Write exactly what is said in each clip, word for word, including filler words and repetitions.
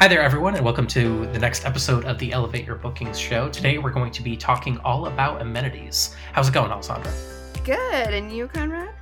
Hi there, everyone, and welcome to the next episode of the Elevate Your Bookings show. Today, we're going to be talking all about amenities. How's it going, Alessandra? Good. And you, Conrad?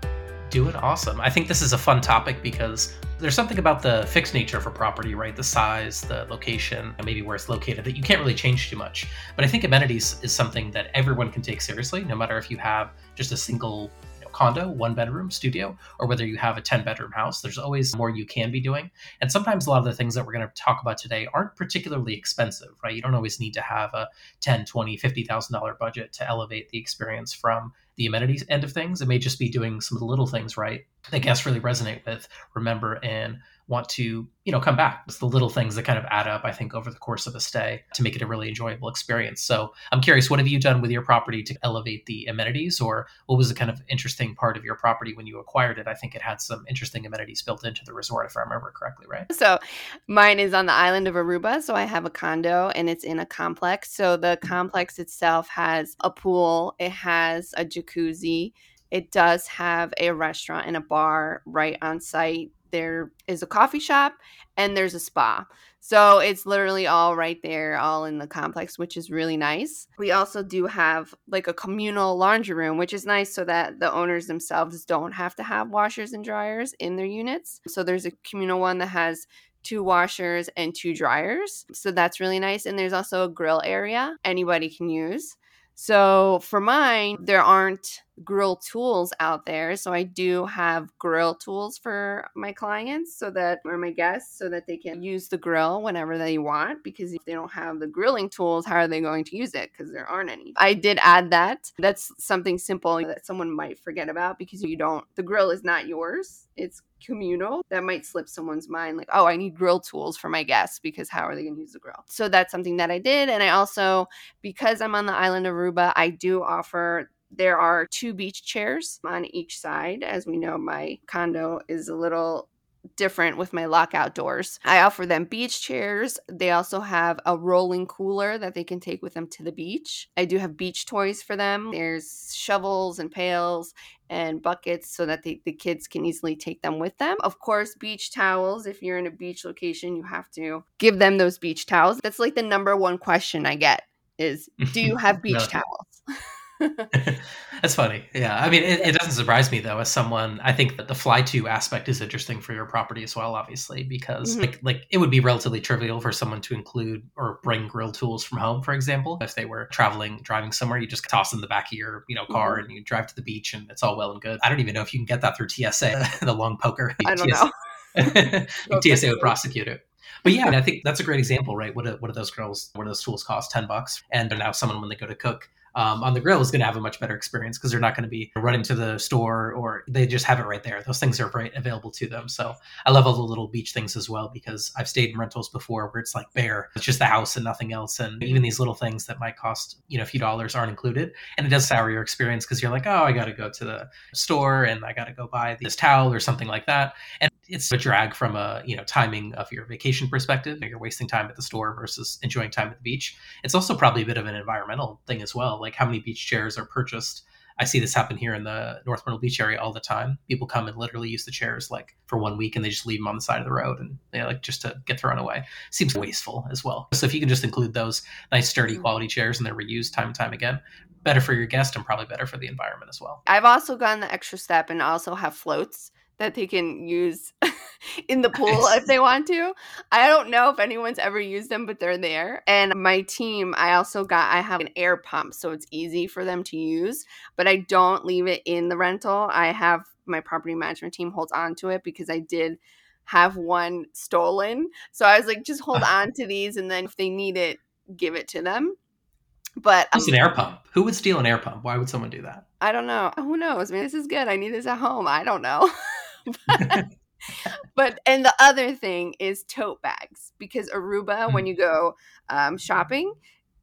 Doing awesome. I think this is a fun topic because there's something about the fixed nature of a property, right? The size, the location, and maybe where it's located that you can't really change too much. But I think amenities is something that everyone can take seriously, no matter if you have just a single condo, one bedroom, studio, or whether you have a ten bedroom house. There's always more you can be doing. And sometimes a lot of the things that we're going to talk about today aren't particularly expensive, right? You don't always need to have a ten, twenty, fifty thousand dollars budget to elevate the experience from the amenities end of things. It may just be doing some of the little things right that guests really resonate with, remember, and want to, you know, come back. It's the little things that kind of add up, I think, over the course of a stay to make it a really enjoyable experience. So I'm curious, what have you done with your property to elevate the amenities, or what was the kind of interesting part of your property when you acquired it? I think it had some interesting amenities built into the resort, if I remember correctly, right? So mine is on the island of Aruba. So I have a condo and it's in a complex. So the complex itself has a pool. It has a jacuzzi. It does have a restaurant and a bar right on site. There is a coffee shop and there's a spa. So it's literally all right there, all in the complex, which is really nice. We also do have like a communal laundry room, which is nice so that the owners themselves don't have to have washers and dryers in their units. So there's a communal one that has two washers and two dryers. So that's really nice. And there's also a grill area anybody can use. So for mine, there aren't grill tools out there. So I do have grill tools for my clients so that, or my guests, so that they can use the grill whenever they want, because if they don't have the grilling tools, how are they going to use it? Because there aren't any. I did add that. That's something simple that someone might forget about, because you don't, the grill is not yours. It's communal. That might slip someone's mind, like, oh, I need grill tools for my guests, because how are they going to use the grill? So that's something that I did. And I also, because I'm on the island of Aruba, I do offer, there are two beach chairs on each side. As we know, my condo is a little different with my lockout doors. I offer them beach chairs. They also have a rolling cooler that they can take with them to the beach. I do have beach toys for them. There's shovels and pails and buckets so that the, the kids can easily take them with them. Of course, beach towels. If you're in a beach location, you have to give them those beach towels. That's like the number one question I get is, do you have beach no. towels? That's funny. Yeah. I mean, it, it doesn't surprise me, though, as someone, I think that the fly to aspect is interesting for your property as well, obviously, because mm-hmm. like, like it would be relatively trivial for someone to include or bring grill tools from home, for example. If they were traveling, driving somewhere, you just toss in the back of your you know, car mm-hmm. and you drive to the beach and it's all well and good. I don't even know if you can get that through T S A, the long poker. I don't T S A. Know. T S A would prosecute it. But yeah, I think that's a great example, right? What do, what do those girls, what do those tools cost? ten bucks. And now someone, when they go to cook, Um, on the grill is going to have a much better experience, because they're not going to be running to the store, or they just have it right there. Those things are right available to them. So I love all the little beach things as well, because I've stayed in rentals before where it's like bare, it's just the house and nothing else. And even these little things that might cost, you know, a few dollars aren't included. And it does sour your experience, because you're like, oh, I got to go to the store and I got to go buy this towel or something like that. And it's a drag from a, you know, timing of your vacation perspective. You're wasting time at the store versus enjoying time at the beach. It's also probably a bit of an environmental thing as well. Like how many beach chairs are purchased. I see this happen here in the North Myrtle Beach area all the time. People come and literally use the chairs like for one week and they just leave them on the side of the road and they like just to get thrown away. Seems wasteful as well. So if you can just include those nice sturdy mm-hmm. quality chairs and they're reused time and time again, better for your guest and probably better for the environment as well. I've also gone the extra step and also have floats that they can use in the pool nice. If they want to. I don't know if anyone's ever used them, but they're there. And my team, I also got, I have an air pump, so it's easy for them to use, but I don't leave it in the rental. I have my property management team holds on to it, because I did have one stolen. So I was like, just hold uh-huh. on to these. And then if they need it, give it to them. But um, it's an air pump. Who would steal an air pump? Why would someone do that? I don't know. Who knows? I mean, this is good. I need this at home. I don't know. but, but and the other thing is tote bags, because Aruba, mm. when you go um, shopping,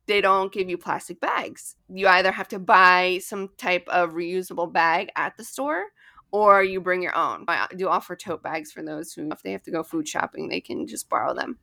they don't give you plastic bags. You either have to buy some type of reusable bag at the store, or you bring your own. I do offer tote bags for those who, if they have to go food shopping, they can just borrow them.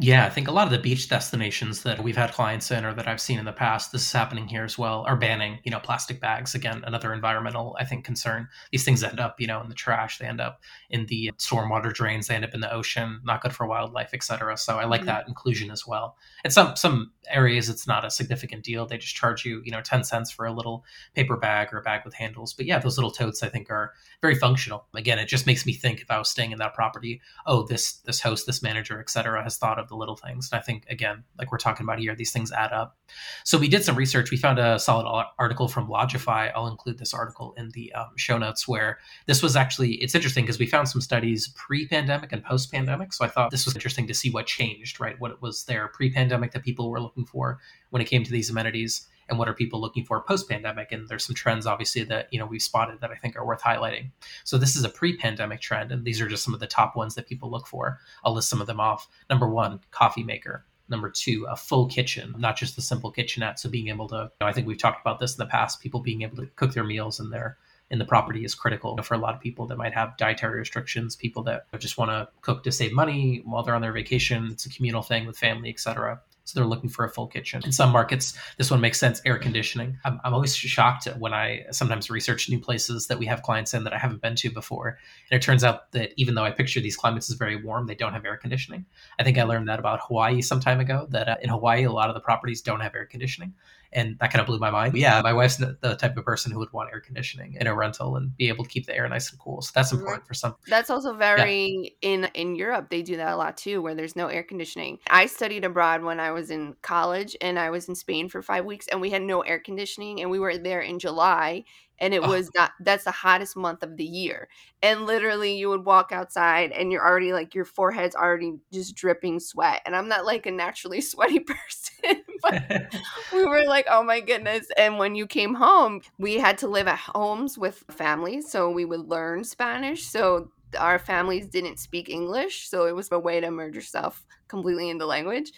Yeah, I think a lot of the beach destinations that we've had clients in or that I've seen in the past, this is happening here as well, are banning, you know, plastic bags. Again, another environmental, I think, concern. These things end up, you know, in the trash. They end up in the stormwater drains. They end up in the ocean, not good for wildlife, et cetera. So I like mm-hmm. that inclusion as well. And some some areas, it's not a significant deal. They just charge you, you know, ten cents for a little paper bag or a bag with handles. But yeah, those little totes, I think, are very functional. Again, it just makes me think if I was staying in that property, oh, this this host, this manager, et cetera, has thought of the little things. And I think, again, like we're talking about here, these things add up. So we did some research. We found a solid article from Logify. I'll include this article in the um, show notes, where this was actually, it's interesting because we found some studies pre-pandemic and post-pandemic. So I thought this was interesting to see what changed, right? What was there pre-pandemic that people were looking for when it came to these amenities, and what are people looking for post-pandemic? And there's some trends, obviously, that, you know, we've spotted that I think are worth highlighting. So this is a pre-pandemic trend, and these are just some of the top ones that people look for. I'll list some of them off. Number one, coffee maker. Number two, a full kitchen, not just the simple kitchenette. So being able to, you know, I think we've talked about this in the past, people being able to cook their meals in their in the property is critical, you know, for a lot of people that might have dietary restrictions, people that just want to cook to save money while they're on their vacation. It's a communal thing with family, et cetera. So they're looking for a full kitchen. In some markets, this one makes sense, air conditioning. I'm, I'm always shocked when I sometimes research new places that we have clients in that I haven't been to before. And it turns out that even though I picture these climates as very warm, they don't have air conditioning. I think I learned that about Hawaii some time ago, that uh, in Hawaii, a lot of the properties don't have air conditioning. And that kind of blew my mind. But yeah, my wife's the type of person who would want air conditioning in a rental and be able to keep the air nice and cool. So that's important mm-hmm. for some. That's also very, yeah. in, in Europe, they do that a lot too, where there's no air conditioning. I studied abroad when I was in college, and I was in Spain for five weeks and we had no air conditioning, and we were there in July. And it was not, that's the hottest month of the year. And literally you would walk outside and you're already like, your forehead's already just dripping sweat. And I'm not like a naturally sweaty person, but we were like, oh my goodness. And when you came home, we had to live at homes with families. So we would learn Spanish. So our families didn't speak English. So it was a way to immerse yourself completely in the language.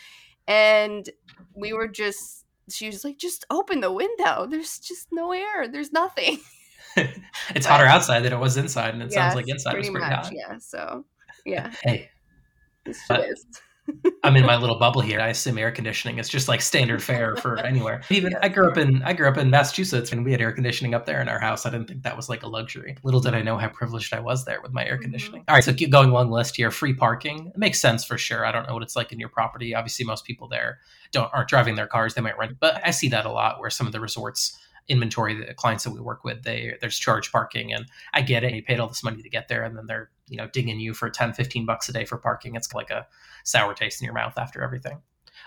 And we were just, she was like, just open the window. There's just no air. There's nothing. It's but, hotter outside than it was inside. And it yeah, sounds like inside pretty was pretty much, hot. Yeah. So, yeah. Hey. I'm in my little bubble here. I assume air conditioning is just like standard fare for anywhere. Even yeah. I grew up in I grew up in Massachusetts, and we had air conditioning up there in our house. I didn't think that was like a luxury. Little did I know how privileged I was there with my air conditioning. Mm-hmm. All right, so keep going along the list here. Free parking, it makes sense for sure. I don't know what it's like in your property. Obviously, most people there don't aren't driving their cars. They might rent, but I see that a lot where some of the resorts inventory, the clients that we work with, they there's charge parking, and I get it. You paid all this money to get there, and then they're, you know, dinging you for ten, fifteen bucks a day for parking. It's like a sour taste in your mouth after everything.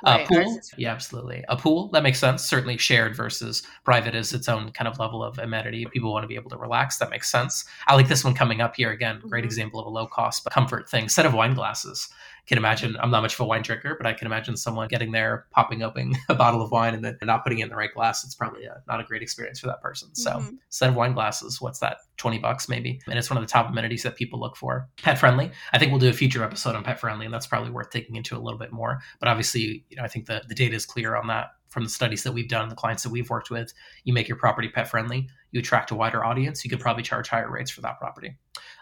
Right. Uh, pool, is- yeah, absolutely. A pool, that makes sense. Certainly shared versus private is its own kind of level of amenity. People want to be able to relax. That makes sense. I like this one coming up here again. Great mm-hmm. example of a low cost but comfort thing. Set of wine glasses. Can imagine. I'm not much of a wine drinker, but I can imagine someone getting there, popping open a bottle of wine, and then not putting it in the right glass. It's probably a, not a great experience for that person. So, mm-hmm. set of wine glasses. What's that? twenty bucks maybe. And it's one of the top amenities that people look for. Pet friendly. I think we'll do a future episode on pet friendly, and that's probably worth digging into a little bit more. But obviously, you know, I think the the data is clear on that. From the studies that we've done, the clients that we've worked with, you make your property pet friendly, you attract a wider audience, you could probably charge higher rates for that property.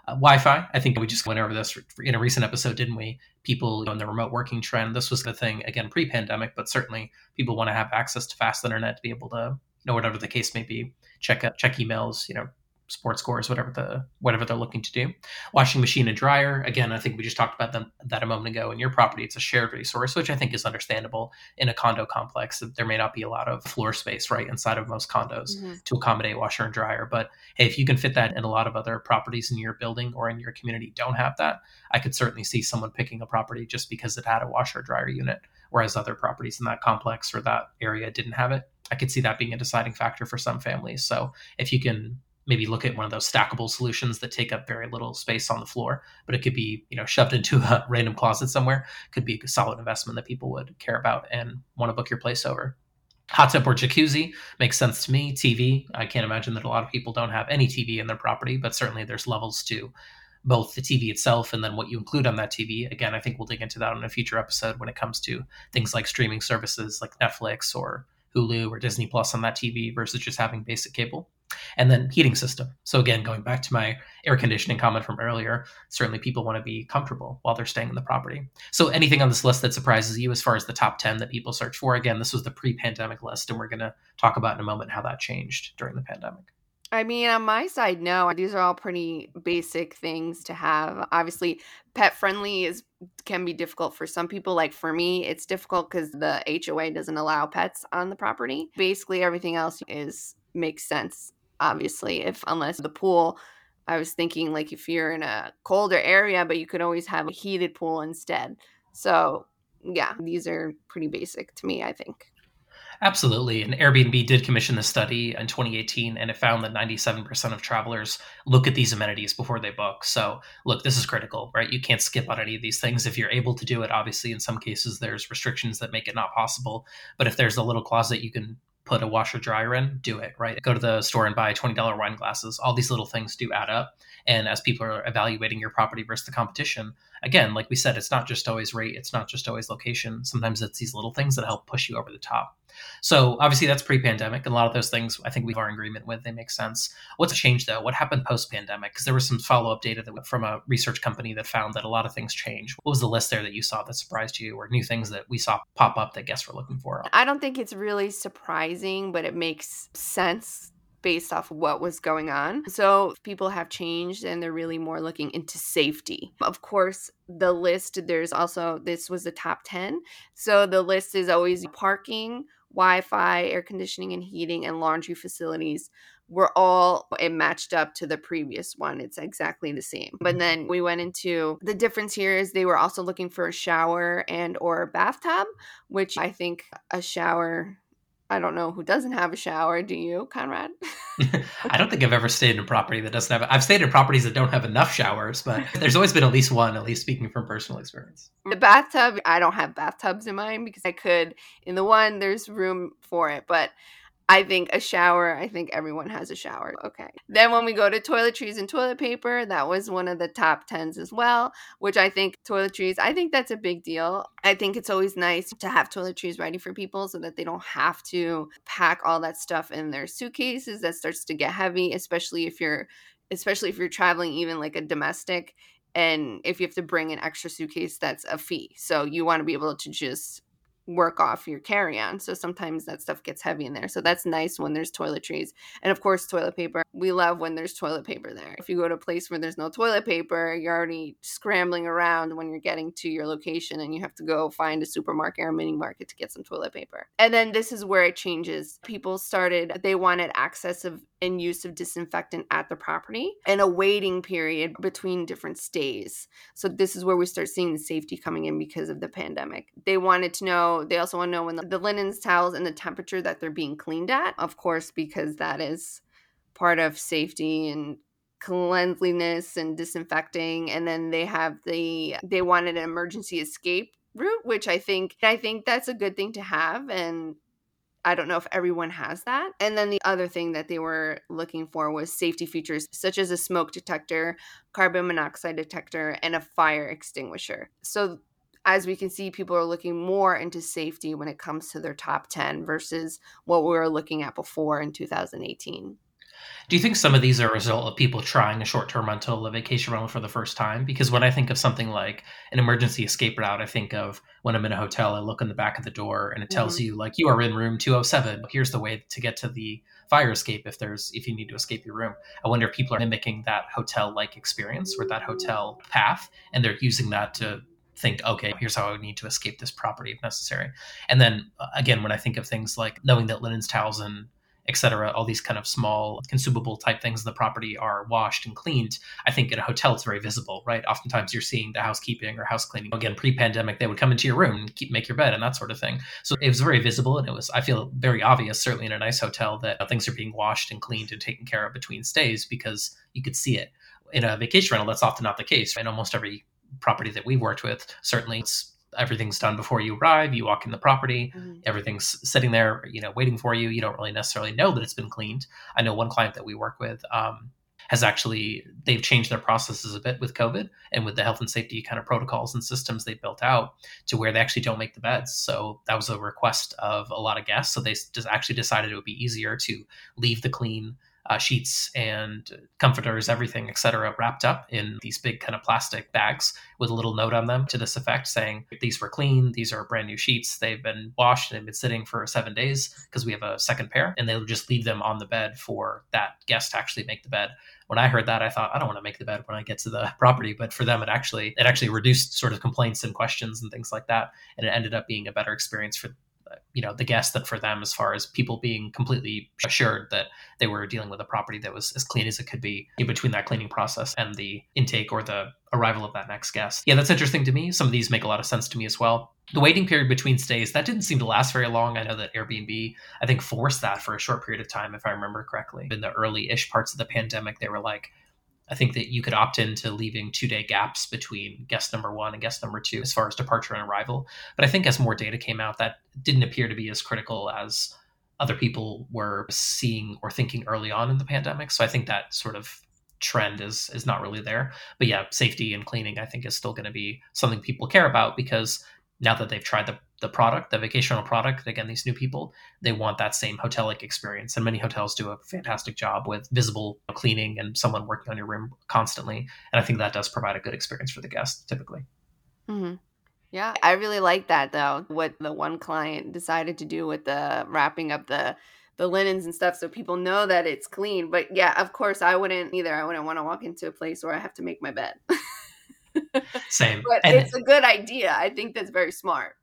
Uh, Wi-Fi, I think we just went over this in a recent episode, didn't we? People, you know, in the remote working trend, this was the thing, again, pre-pandemic, but certainly people want to have access to fast internet to be able to, you know, whatever the case may be, check up, check emails, you know, sports scores, whatever the whatever they're looking to do. Washing machine and dryer. Again, I think we just talked about them, that a moment ago. In your property, it's a shared resource, which I think is understandable. In a condo complex, there may not be a lot of floor space, right, inside of most condos mm-hmm. to accommodate washer and dryer. But hey, if you can fit that in a lot of other properties in your building or in your community don't have that, I could certainly see someone picking a property just because it had a washer dryer unit, whereas other properties in that complex or that area didn't have it. I could see that being a deciding factor for some families. So if you can maybe look at one of those stackable solutions that take up very little space on the floor, but it could be, you know, shoved into a random closet somewhere. Could be a solid investment that people would care about and want to book your place over. Hot tub or jacuzzi makes sense to me. T V, I can't imagine that a lot of people don't have any T V in their property, but certainly there's levels to both the T V itself and then what you include on that T V. Again, I think we'll dig into that on a future episode when it comes to things like streaming services like Netflix or Hulu or Disney Plus on that T V versus just having basic cable. and then heating system. So again, going back to my air conditioning comment from earlier, certainly people want to be comfortable while they're staying in the property. So anything on this list that surprises you as far as the top ten that people search for? Again, this was the pre-pandemic list, and we're going to talk about in a moment how that changed during the pandemic. I mean, on my side, no. These are all pretty basic things to have. Obviously, pet friendly is can be difficult for some people. Like for me, it's difficult because the H O A doesn't allow pets on the property. Basically, everything else is makes sense, obviously, if unless the pool. I was thinking like if you're in a colder area, but you could always have a heated pool instead. So, yeah, these are pretty basic to me, I think. Absolutely. And Airbnb did commission this study in twenty eighteen, and it found that ninety-seven percent of travelers look at these amenities before they book. So look, this is critical, right? You can't skip on any of these things if you're able to do it. Obviously, in some cases, there's restrictions that make it not possible. But if there's a little closet you can put a washer dryer in, do it, right? Go to the store and buy twenty dollars wine glasses. All these little things do add up. And as people are evaluating your property versus the competition, again, like we said, it's not just always rate. It's not just always location. Sometimes it's these little things that help push you over the top. So obviously that's pre-pandemic. And a lot of those things I think we are in agreement with. They make sense. What's changed though? What happened post-pandemic? Because there was some follow-up data that from a research company that found that a lot of things changed. What was the list there that you saw that surprised you, or new things that we saw pop up that guests were looking for? I don't think it's really surprising, but it makes sense based off what was going on. So people have changed and they're really more looking into safety. Of course, the list, there's also, this was the top ten. So the list is always parking, Wi-Fi, air conditioning and heating, and laundry facilities were all, it matched up to the previous one. It's exactly the same. But then we went into, the difference here is they were also looking for a shower and or a bathtub, which I think a shower, I don't know who doesn't have a shower. Do you, Conrad? I don't think I've ever stayed in a property that doesn't have it. I've stayed in properties that don't have enough showers, but there's always been at least one, at least speaking from personal experience. The bathtub, I don't have bathtubs in mine because I could. In the one, there's room for it, but I think a shower, I think everyone has a shower. Okay. Then when we go to toiletries and toilet paper, that was one of the top tens as well, which I think toiletries, I think that's a big deal. I think it's always nice to have toiletries ready for people so that they don't have to pack all that stuff in their suitcases. That starts to get heavy, especially if you're, especially if you're traveling even like a domestic, and if you have to bring an extra suitcase, that's a fee. So you want to be able to just work off your carry-on. So sometimes that stuff gets heavy in there. So that's nice when there's toiletries. And of course, toilet paper. We love when there's toilet paper there. If you go to a place where there's no toilet paper, you're already scrambling around when you're getting to your location and you have to go find a supermarket or mini market to get some toilet paper. And then this is where it changes. People started, they wanted access of and use of disinfectant at the property and a waiting period between different stays. So this is where we start seeing the safety coming in because of the pandemic. They wanted to know, they also want to know when the, the linens, towels, and the temperature that they're being cleaned at, of course, because that is part of safety and cleanliness and disinfecting. And then they have the, they wanted an emergency escape route, which I think, I think that's a good thing to have. And I don't know if everyone has that. And then the other thing that they were looking for was safety features such as a smoke detector, carbon monoxide detector, and a fire extinguisher. So as we can see, people are looking more into safety when it comes to their top ten versus what we were looking at before in two thousand eighteen. Do you think some of these are a result of people trying a short-term rental, a vacation rental for the first time? Because when I think of something like an emergency escape route, I think of when I'm in a hotel, I look in the back of the door and it tells mm-hmm. you like you are in room two oh seven. Here's the way to get to the fire escape if there's if you need to escape your room. I wonder if people are mimicking that hotel-like experience or that hotel path, and they're using that to think, okay, here's how I would need to escape this property if necessary. And then again, when I think of things like knowing that linens, towels, and et cetera, all these kind of small consumable type things in the property are washed and cleaned. I think in a hotel, it's very visible, right? Oftentimes you're seeing the housekeeping or house cleaning. Again, pre-pandemic, they would come into your room and keep, make your bed and that sort of thing. So it was very visible and it was, I feel, very obvious, certainly in a nice hotel, that things are being washed and cleaned and taken care of between stays because you could see it. In a vacation rental, that's often not the case. In almost every property that we've worked with, certainly it's everything's done before you arrive. You walk in the property, mm-hmm. everything's sitting there, you know, waiting for you. You don't really necessarily know that it's been cleaned. I know one client that we work with um, has actually, they've changed their processes a bit with COVID and with the health and safety kind of protocols and systems they built out to where they actually don't make the beds. So that was a request of a lot of guests. So they just actually decided it would be easier to leave the clean uh, sheets and comforters, everything, et cetera, wrapped up in these big kind of plastic bags with a little note on them to this effect saying, these were clean. These are brand new sheets. They've been washed. They've been sitting for seven days because we have a second pair. And they'll just leave them on the bed for that guest to actually make the bed. When I heard that, I thought, I don't want to make the bed when I get to the property. But for them, it actually it actually reduced sort of complaints and questions and things like that. And it ended up being a better experience for you know the guests than for them, as far as people being completely assured that they were dealing with a property that was as clean as it could be in between that cleaning process and the intake or the arrival of that next guest. Yeah, that's interesting to me. Some of these make a lot of sense to me as well. The waiting period between stays, that didn't seem to last very long. I know that Airbnb, I think, forced that for a short period of time, if I remember correctly. In the early-ish parts of the pandemic, they were like, I think that you could opt into leaving two-day gaps between guest number one and guest number two as far as departure and arrival. But I think as more data came out, that didn't appear to be as critical as other people were seeing or thinking early on in the pandemic. So I think that sort of trend is is not really there. But yeah, safety and cleaning, I think, is still going to be something people care about, because now that they've tried the, the product, the vacational product, again, these new people, they want that same hotel-like experience. And many hotels do a fantastic job with visible cleaning and someone working on your room constantly. And I think that does provide a good experience for the guests, typically. Mm-hmm. Yeah, I really like that, though, what the one client decided to do with the wrapping up the the linens and stuff so people know that it's clean. But yeah, of course, I wouldn't either. I wouldn't want to walk into a place where I have to make my bed. Same. But and it's a good idea. I think that's very smart.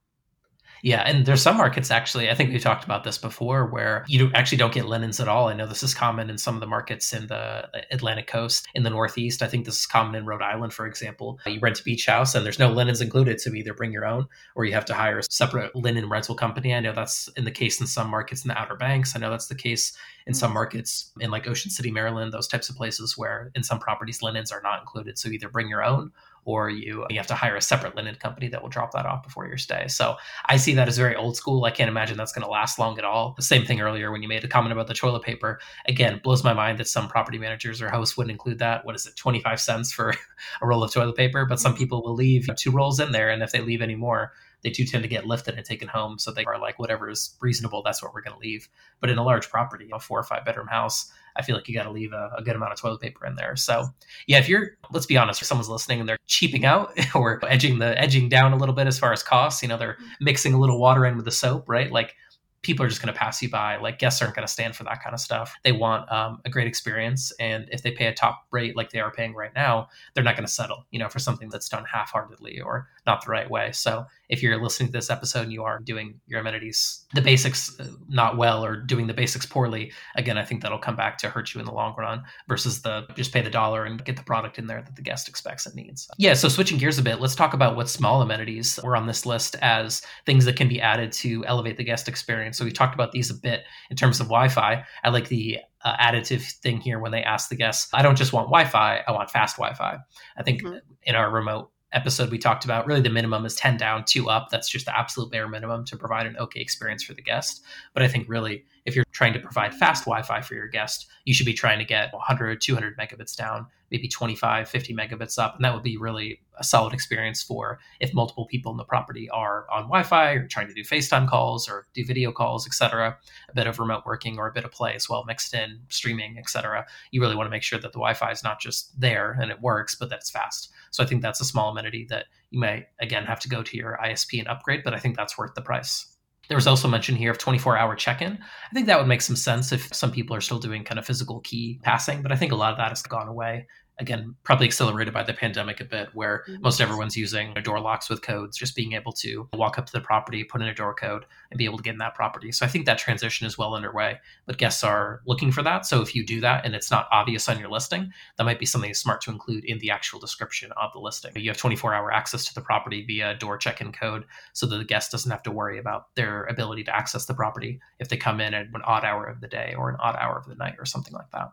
Yeah. And there's some markets, actually, I think we talked about this before, where you don't, actually don't get linens at all. I know this is common in some of the markets in the Atlantic coast, in the Northeast. I think this is common in Rhode Island, for example. You rent a beach house and there's no linens included. So you either bring your own or you have to hire a separate linen rental company. I know that's in the case in some markets in the Outer Banks. I know that's the case in some markets in like Ocean City, Maryland, those types of places where in some properties, linens are not included. So you either bring your own or you you have to hire a separate linen company that will drop that off before your stay. So I see that as very old school. I can't imagine that's going to last long at all. The same thing earlier when you made a comment about the toilet paper. Again, blows my mind that some property managers or hosts wouldn't include that. What is it, twenty-five cents for a roll of toilet paper? But some people will leave two rolls in there, and if they leave any more, they do tend to get lifted and taken home. So they are like, whatever is reasonable, that's what we're going to leave. But in a large property, a four or five bedroom house, I feel like you got to leave a, a good amount of toilet paper in there. So yeah, if you're, let's be honest, if someone's listening and they're cheaping out or edging the edging down a little bit as far as costs, you know, they're mixing a little water in with the soap, right? Like, people are just going to pass you by. Like, guests aren't going to stand for that kind of stuff. They want um, a great experience. And if they pay a top rate like they are paying right now, they're not going to settle, you know, for something that's done half-heartedly or not the right way. So if you're listening to this episode and you are doing your amenities, the basics not well, or doing the basics poorly, again, I think that'll come back to hurt you in the long run versus the just pay the dollar and get the product in there that the guest expects and needs. Yeah. So switching gears a bit, let's talk about what small amenities were on this list as things that can be added to elevate the guest experience. So we talked about these a bit in terms of Wi-Fi. I like the uh, additive thing here when they ask the guests, I don't just want Wi-Fi, I want fast Wi-Fi. I think mm-hmm. in our remote episode, we talked about really the minimum is ten down, two up. That's just the absolute bare minimum to provide an okay experience for the guest. But I think really, if you're trying to provide fast Wi-Fi for your guest, you should be trying to get one hundred, two hundred megabits down, maybe twenty-five, fifty megabits up. And that would be really a solid experience for if multiple people in the property are on Wi-Fi or trying to do FaceTime calls or do video calls, et cetera, a bit of remote working or a bit of play as well, mixed in, streaming, et cetera. You really want to make sure that the Wi-Fi is not just there and it works, but that it's fast. So I think that's a small amenity that you might, again, have to go to your I S P and upgrade, but I think that's worth the price. There was also mention here of twenty-four hour check-in. I think that would make some sense if some people are still doing kind of physical key passing, but I think a lot of that has gone away. Again, probably accelerated by the pandemic a bit, where mm-hmm. most everyone's using door locks with codes, just being able to walk up to the property, put in a door code, and be able to get in that property. So I think that transition is well underway, but guests are looking for that. So if you do that and it's not obvious on your listing, that might be something smart to include in the actual description of the listing. You have twenty-four hour access to the property via door check-in code, so that the guest doesn't have to worry about their ability to access the property if they come in at an odd hour of the day or an odd hour of the night or something like that.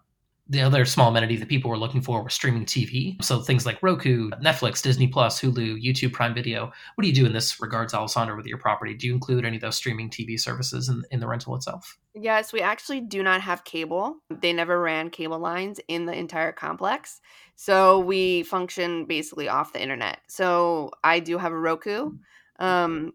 The other small amenity that people were looking for was streaming T V. So things like Roku, Netflix, Disney plus, Hulu, YouTube, Prime Video. What do you do in this regards, Alessandra, with your property? Do you include any of those streaming T V services in, in the rental itself? Yes, we actually do not have cable. They never ran cable lines in the entire complex. So we function basically off the internet. So I do have a Roku. Um,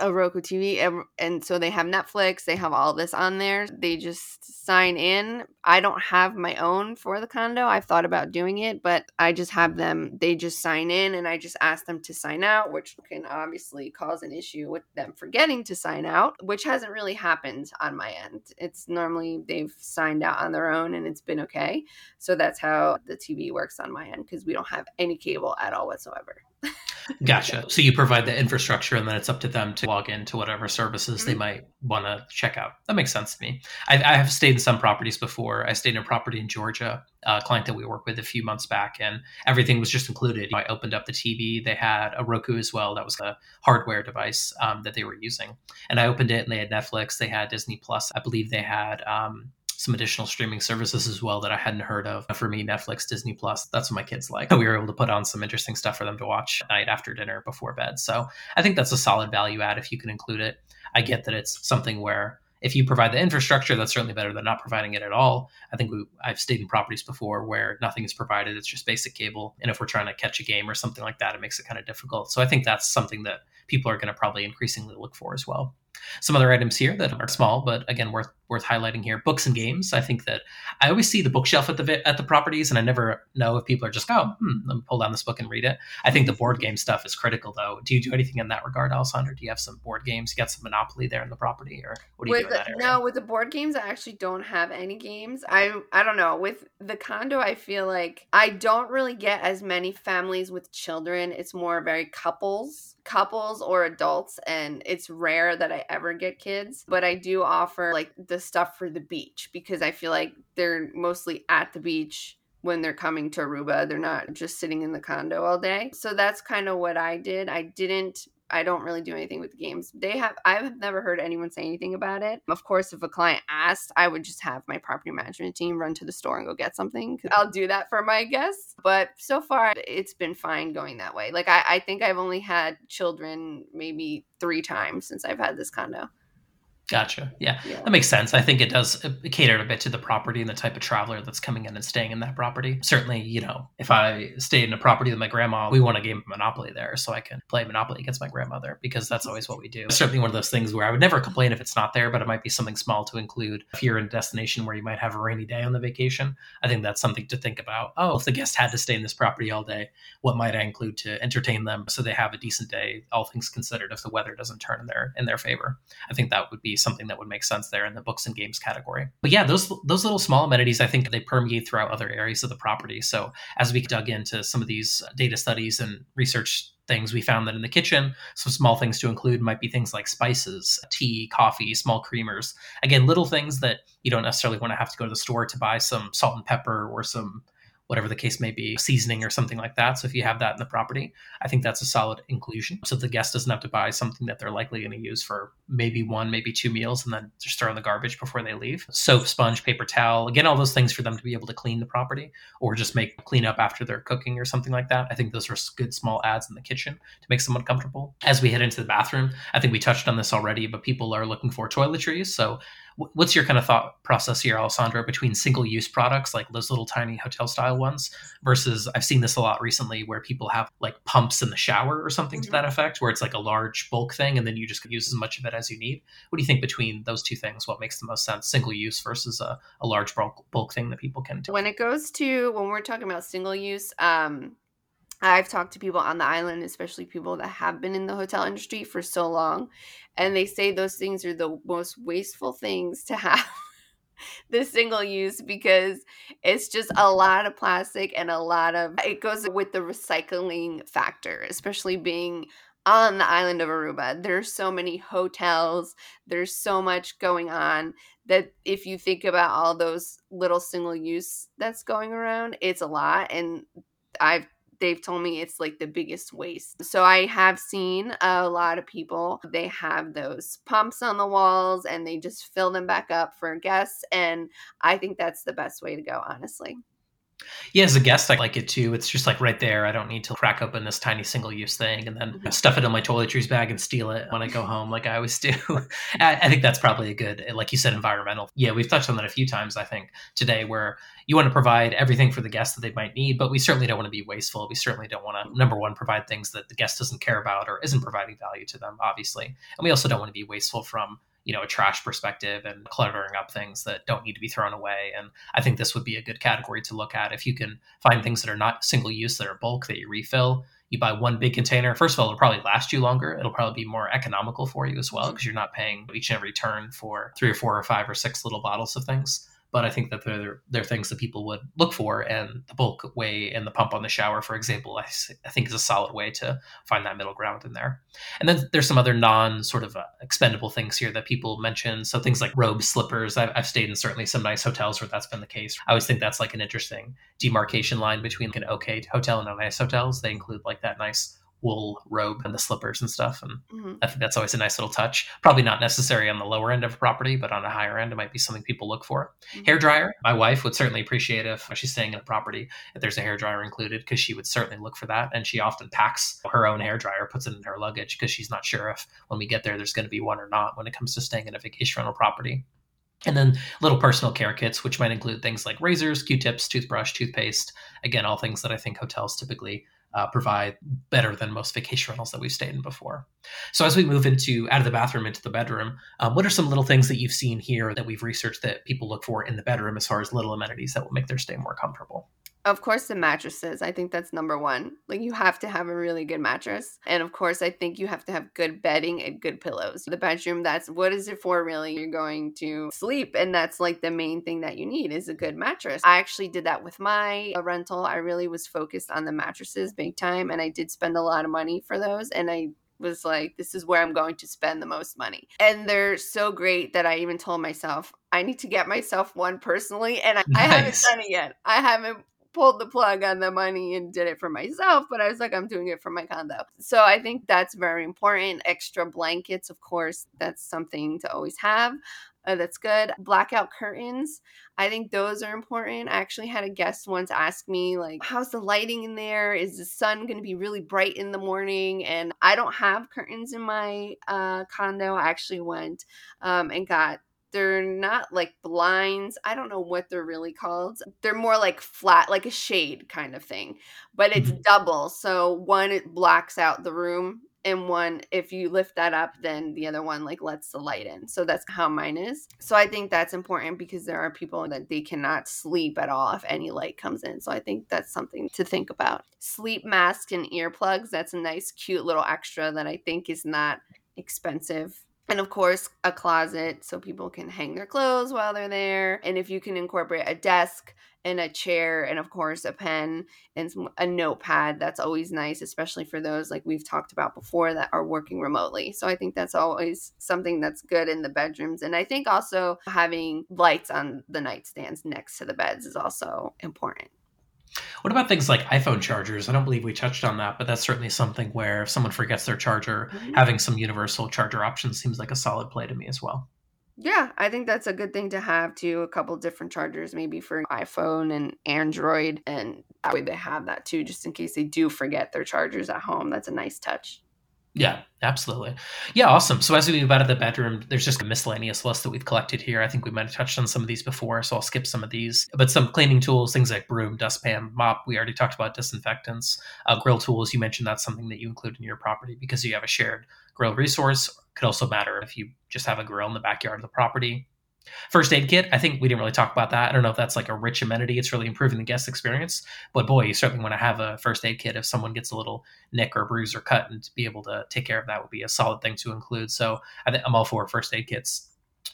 a Roku T V, and, and so they have Netflix, they have all this on there. They just sign in. I don't have my own for the condo. I've thought about doing it, but I just have them. They just sign in, and I just ask them to sign out, which can obviously cause an issue with them forgetting to sign out, which hasn't really happened on my end. It's normally they've signed out on their own, and it's been okay. So that's how the T V works on my end, because we don't have any cable at all whatsoever. Gotcha. So you provide the infrastructure, and then it's up to them to log into whatever services mm-hmm. they might want to check out. That makes sense to me. I, I have stayed in some properties before. I stayed in a property in Georgia, a client that we worked with a few months back, and everything was just included. I opened up the T V. They had a Roku as well. That was a hardware device um, that they were using. And I opened it, and they had Netflix. They had Disney plus. I believe they had... Um, some additional streaming services as well that I hadn't heard of. For me, Netflix, Disney plus, that's what my kids like. We were able to put on some interesting stuff for them to watch at night after dinner before bed. So I think that's a solid value add if you can include it. I get that it's something where if you provide the infrastructure, that's certainly better than not providing it at all. I think we, I've stayed in properties before where nothing is provided. It's just basic cable. And if we're trying to catch a game or something like that, it makes it kind of difficult. So I think that's something that people are going to probably increasingly look for as well. Some other items here that are small, but again, worth worth highlighting here. Books and games. I think that I always see the bookshelf at the at the properties, and I never know if people are just, oh, hmm, let me pull down this book and read it. I think the board game stuff is critical, though. Do you do anything in that regard, Alessandra? Do you have some board games? You got some Monopoly there in the property, or what do you with do in that area? No, with the board games, I actually don't have any games. I, I don't know. With the condo, I feel like I don't really get as many families with children. It's more very couples. couples or adults, and it's rare that I ever get kids, but I do offer like the stuff for the beach, because I feel like they're mostly at the beach when they're coming to Aruba. They're not just sitting in the condo all day. So that's kind of what I did. I didn't I don't really do anything with the games. They have, I've never heard anyone say anything about it. Of course, if a client asked, I would just have my property management team run to the store and go get something. I'll do that for my guests. But so far, it's been fine going that way. Like, I, I think I've only had children maybe three times since I've had this condo. Gotcha. Yeah, yeah, that makes sense. I think it does cater a bit to the property and the type of traveler that's coming in and staying in that property. Certainly, you know, if I stay in a property with my grandma, we want a game of Monopoly there so I can play Monopoly against my grandmother, because that's always what we do. It's certainly one of those things where I would never complain if it's not there, but it might be something small to include. If you're in a destination where you might have a rainy day on the vacation, I think that's something to think about. Oh, if the guest had to stay in this property all day, what might I include to entertain them so they have a decent day, all things considered, if the weather doesn't turn in their, in their favor? I think that would be something that would make sense there in the books and games category. But yeah, those those little small amenities, I think they permeate throughout other areas of the property. So as we dug into some of these data studies and research things, we found that in the kitchen, some small things to include might be things like spices, tea, coffee, small creamers. Again, little things that you don't necessarily want to have to go to the store to buy some salt and pepper or some whatever the case may be, seasoning or something like that. So if you have that in the property, I think that's a solid inclusion. So the guest doesn't have to buy something that they're likely going to use for maybe one, maybe two meals, and then just throw in the garbage before they leave. Soap, sponge, paper towel, again, all those things for them to be able to clean the property or just make clean up after they're cooking or something like that. I think those are good small ads in the kitchen to make someone comfortable. As we head into the bathroom, I think we touched on this already, but people are looking for toiletries. So what's your kind of thought process here, Alessandra, between single-use products like those little tiny hotel-style ones versus, I've seen this a lot recently where people have like pumps in the shower or something mm-hmm. to that effect, where it's like a large bulk thing and then you just use as much of it as you need. What do you think between those two things? What makes the most sense, single-use versus a, a large bulk, bulk thing that people can do? When it goes to, when we're talking about single-use, um, I've talked to people on the island, especially people that have been in the hotel industry for so long, and they say those things are the most wasteful things to have, the single use, because it's just a lot of plastic and a lot of, it goes with the recycling factor, especially being on the island of Aruba. There's so many hotels, there's so much going on that if you think about all those little single use that's going around, it's a lot. And I've They've told me it's like the biggest waste. So I have seen a lot of people, they have those pumps on the walls and they just fill them back up for guests. And I think that's the best way to go, honestly. Yeah, as a guest, I like it too. It's just like right there. I don't need to crack open this tiny single-use thing and then stuff it in my toiletries bag and steal it when I go home like I always do. I think that's probably a good, like you said, environmental. Yeah, we've touched on that a few times, I think, today, where you want to provide everything for the guest that they might need, but we certainly don't want to be wasteful. We certainly don't want to, number one, provide things that the guest doesn't care about or isn't providing value to them, obviously. And we also don't want to be wasteful from, you know, a trash perspective and cluttering up things that don't need to be thrown away. And I think this would be a good category to look at. If you can find things that are not single use, that are bulk, that you refill, you buy one big container. First of all, it'll probably last you longer. It'll probably be more economical for you as well, because you're not paying each and every turn for three or four or five or six little bottles of things. But I think that they're, they're things that people would look for. And the bulk way and the pump on the shower, for example, I, I think is a solid way to find that middle ground in there. And then there's some other non sort of uh, expendable things here that people mention. So things like robes, slippers. I've, I've stayed in certainly some nice hotels where that's been the case. I always think that's like an interesting demarcation line between like an okay hotel and a nice hotel. They include like that nice wool robe and the slippers and stuff. And mm-hmm. I think that's always a nice little touch. Probably not necessary on the lower end of a property, but on a higher end, it might be something people look for. Mm-hmm. Hairdryer. My wife would certainly appreciate if she's staying in a property, if there's a hairdryer included, because she would certainly look for that. And she often packs her own hairdryer, puts it in her luggage, because she's not sure if when we get there, there's going to be one or not when it comes to staying in a vacation rental property. And then little personal care kits, which might include things like razors, Q-tips, toothbrush, toothpaste. Again, all things that I think hotels typically Uh, provide better than most vacation rentals that we've stayed in before. So as we move into out of the bathroom into the bedroom, um, what are some little things that you've seen here that we've researched that people look for in the bedroom as far as little amenities that will make their stay more comfortable? Of course, the mattresses. I think that's number one. Like, you have to have a really good mattress. And of course, I think you have to have good bedding and good pillows. The bedroom, that's what is it for, really? You're going to sleep. And that's like the main thing that you need is a good mattress. I actually did that with my rental. I really was focused on the mattresses big time. And I did spend a lot of money for those. And I was like, this is where I'm going to spend the most money. And they're so great that I even told myself, I need to get myself one personally. And I, nice. I haven't done it yet. I haven't pulled the plug on the money and did it for myself, but I was like, I'm doing it for my condo. So I think that's very important. Extra blankets, of course, that's something to always have. Uh, that's good. Blackout curtains. I think those are important. I actually had a guest once ask me, like, how's the lighting in there? Is the sun going to be really bright in the morning? And I don't have curtains in my uh, condo. I actually went um, and got They're not like blinds. I don't know what they're really called. They're more like flat, like a shade kind of thing, but it's mm-hmm. double. So one, it blocks out the room, and one, if you lift that up, then the other one like lets the light in. So that's how mine is. So I think that's important because there are people that they cannot sleep at all if any light comes in. So I think that's something to think about. Sleep masks and earplugs. That's a nice, cute little extra that I think is not expensive. And of course, a closet so people can hang their clothes while they're there. And if you can incorporate a desk and a chair and, of course, a pen and a notepad, that's always nice, especially for those like we've talked about before that are working remotely. So I think that's always something that's good in the bedrooms. And I think also having lights on the nightstands next to the beds is also important. What about things like iPhone chargers? I don't believe we touched on that, but that's certainly something where if someone forgets their charger, mm-hmm. having some universal charger options seems like a solid play to me as well. Yeah, I think that's a good thing to have too. A couple different chargers maybe for iPhone and Android, and that way they have that too, just in case they do forget their chargers at home. That's a nice touch. Yeah, absolutely. Yeah, awesome. So as we move out of the bedroom, there's just a miscellaneous list that we've collected here. I think we might have touched on some of these before, so I'll skip some of these. But some cleaning tools, things like broom, dustpan, mop. We already talked about disinfectants. Uh, grill tools, you mentioned that's something that you include in your property because you have a shared grill resource. Could also matter if you just have a grill in the backyard of the property. First aid kit, I think we didn't really talk about that. I don't know if that's like a rich amenity. It's really improving the guest experience. But boy, you certainly want to have a first aid kit if someone gets a little nick or bruise or cut, and to be able to take care of that would be a solid thing to include. So I think I'm all for first aid kits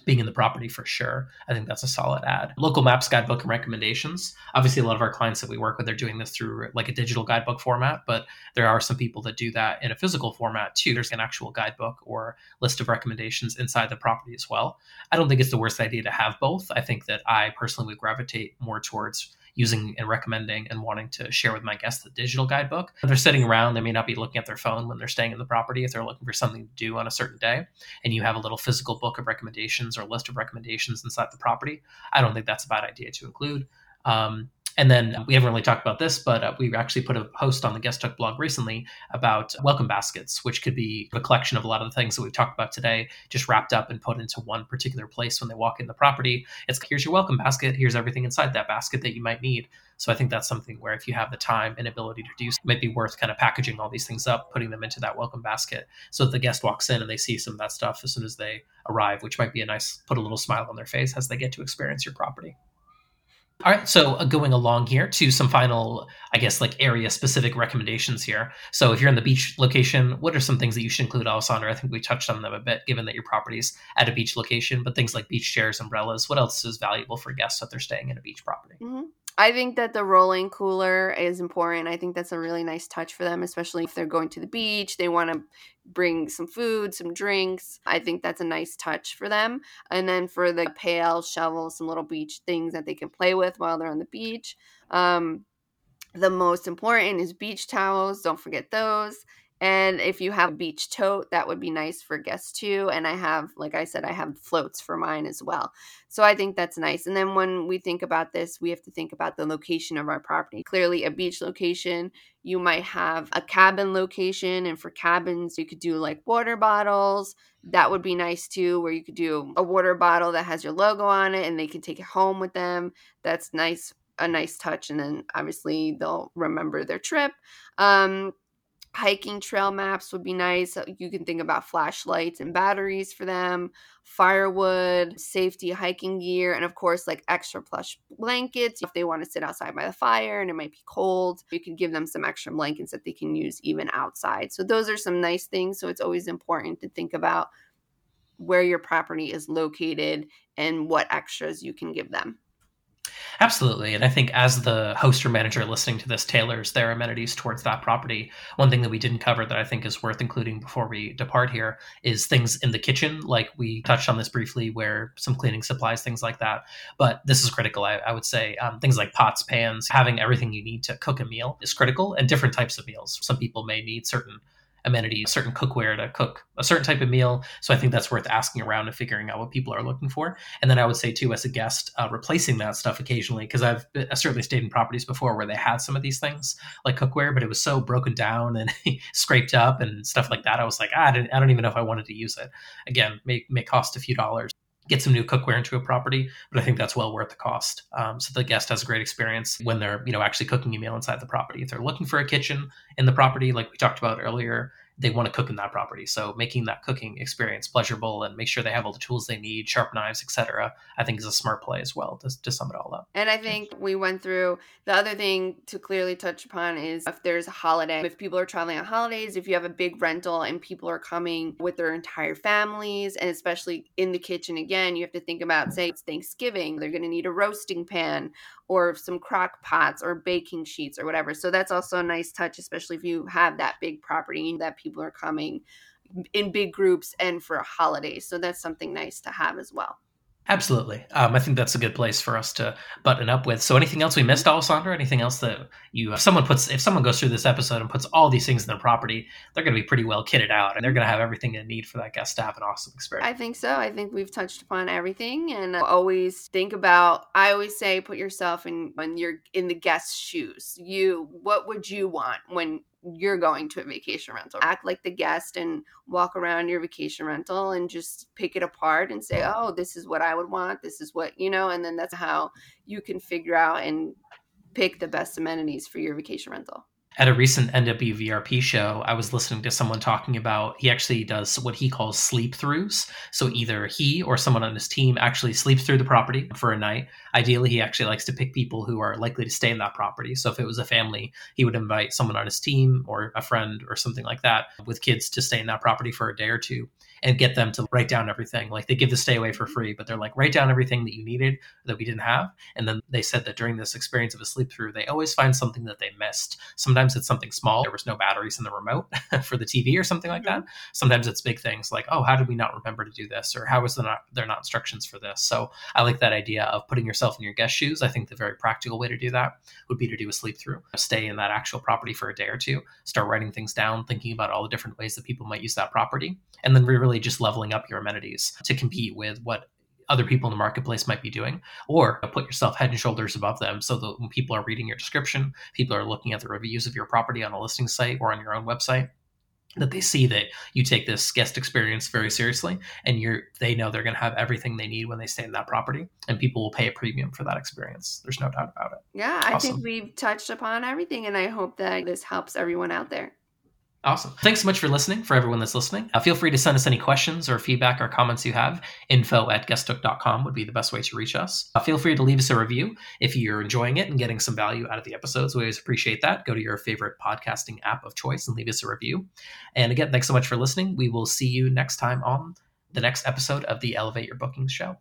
being in the property for sure. I think that's a solid ad. Local maps, guidebook, and recommendations. Obviously, a lot of our clients that we work with are doing this through like a digital guidebook format, but there are some people that do that in a physical format too. There's an actual guidebook or list of recommendations inside the property as well. I don't think it's the worst idea to have both. I think that I personally would gravitate more towards using and recommending and wanting to share with my guests the digital guidebook. If they're sitting around, they may not be looking at their phone when they're staying in the property if they're looking for something to do on a certain day, and you have a little physical book of recommendations or list of recommendations inside the property. I don't think that's a bad idea to include. Um, And then we haven't really talked about this, but uh, we actually put a post on the Guest Talk blog recently about welcome baskets, which could be a collection of a lot of the things that we've talked about today, just wrapped up and put into one particular place when they walk in the property. It's here's your welcome basket. Here's everything inside that basket that you might need. So I think that's something where if you have the time and ability to do, it might be worth kind of packaging all these things up, putting them into that welcome basket so that the guest walks in and they see some of that stuff as soon as they arrive, which might be a nice, put a little smile on their face as they get to experience your property. All right, so going along here to some final, I guess, like area-specific recommendations here. So if you're in the beach location, what are some things that you should include, Alessandra? I think we touched on them a bit, given that your property's at a beach location, but things like beach chairs, umbrellas, what else is valuable for guests that they're staying in a beach property? Mm-hmm. I think that the rolling cooler is important. I think that's a really nice touch for them, especially if they're going to the beach. They want to bring some food, some drinks. I think that's a nice touch for them. And then for the pail, shovel, some little beach things that they can play with while they're on the beach. Um, the most important is beach towels. Don't forget those. And if you have a beach tote, that would be nice for guests too. And I have, like I said, I have floats for mine as well. So I think that's nice. And then when we think about this, we have to think about the location of our property. Clearly a beach location, you might have a cabin location. And for cabins, you could do like water bottles. That would be nice too, where you could do a water bottle that has your logo on it and they can take it home with them. That's nice, a nice touch. And then obviously they'll remember their trip. Um, Hiking trail maps would be nice. You can think about flashlights and batteries for them, firewood, safety hiking gear, and of course, like extra plush blankets if they want to sit outside by the fire and it might be cold. You can give them some extra blankets that they can use even outside. So those are some nice things. So it's always important to think about where your property is located and what extras you can give them. Absolutely. And I think as the host or manager listening to this tailors their amenities towards that property, one thing that we didn't cover that I think is worth including before we depart here is things in the kitchen. Like we touched on this briefly where some cleaning supplies, things like that. But this is critical. I, I would say um, things like pots, pans, having everything you need to cook a meal is critical, and different types of meals. Some people may need certain amenities, certain cookware to cook a certain type of meal. So I think that's worth asking around and figuring out what people are looking for. And then I would say too, as a guest, uh, replacing that stuff occasionally, because I've been, I certainly stayed in properties before where they had some of these things like cookware, but it was so broken down and scraped up and stuff like that. I was like, ah, I, didn't, I don't even know if I wanted to use it. Again, may, may cost a few dollars. Get some new cookware into a property, but I think that's well worth the cost. Um, so the guest has a great experience when they're, you know, actually cooking a meal inside the property. If they're looking for a kitchen in the property, like we talked about earlier, they want to cook in that property. So making that cooking experience pleasurable and make sure they have all the tools they need, sharp knives, et cetera, I think is a smart play as well to, to sum it all up. And I think we went through the other thing to clearly touch upon is if there's a holiday, if people are traveling on holidays, if you have a big rental and people are coming with their entire families, and especially in the kitchen, again, you have to think about, say it's Thanksgiving, they're going to need a roasting pan or some crock pots or baking sheets or whatever. So that's also a nice touch, especially if you have that big property that people are coming in big groups and for a holiday. So that's something nice to have as well. Absolutely. Um, I think that's a good place for us to button up with. So anything else we missed, Alessandra? Anything else that you, if someone puts, if someone goes through this episode and puts all these things in their property, they're going to be pretty well kitted out and they're going to have everything they need for that guest to have an awesome experience. I think so. I think we've touched upon everything, and always think about, I always say, put yourself in, when you're in the guest's shoes, you, what would you want when you're going to a vacation rental? Act like the guest and walk around your vacation rental and just pick it apart and say, oh, this is what I would want. This is what, you know, and then that's how you can figure out and pick the best amenities for your vacation rental. At a recent N W V R P show, I was listening to someone talking about, he actually does what he calls sleep throughs. So either he or someone on his team actually sleeps through the property for a night. Ideally, he actually likes to pick people who are likely to stay in that property. So if it was a family, he would invite someone on his team or a friend or something like that with kids to stay in that property for a day or two and get them to write down everything. Like they give the stay away for free, but they're like, write down everything that you needed that we didn't have. And then they said that during this experience of a sleep through, they always find something that they missed. Sometimes Sometimes it's something small. There was no batteries in the remote for the T V or something like that. Sometimes it's big things like, oh, how did we not remember to do this? Or how was there not, there not instructions for this? So I like that idea of putting yourself in your guest shoes. I think the very practical way to do that would be to do a sleep through, stay in that actual property for a day or two, start writing things down, thinking about all the different ways that people might use that property, and then really just leveling up your amenities to compete with what other people in the marketplace might be doing, or put yourself head and shoulders above them so that when people are reading your description, people are looking at the reviews of your property on a listing site or on your own website, that they see that you take this guest experience very seriously, and you're they know they're going to have everything they need when they stay in that property, and people will pay a premium for that experience. There's no doubt about it. Yeah, I awesome. think we've touched upon everything, and I hope that this helps everyone out there. Awesome. Thanks so much for listening, for everyone that's listening. Uh, feel free to send us any questions or feedback or comments you have. info at guest talk dot com would be the best way to reach us. Uh, feel free to leave us a review if you're enjoying it and getting some value out of the episodes. We always appreciate that. Go to your favorite podcasting app of choice and leave us a review. And again, thanks so much for listening. We will see you next time on the next episode of the Elevate Your Bookings show.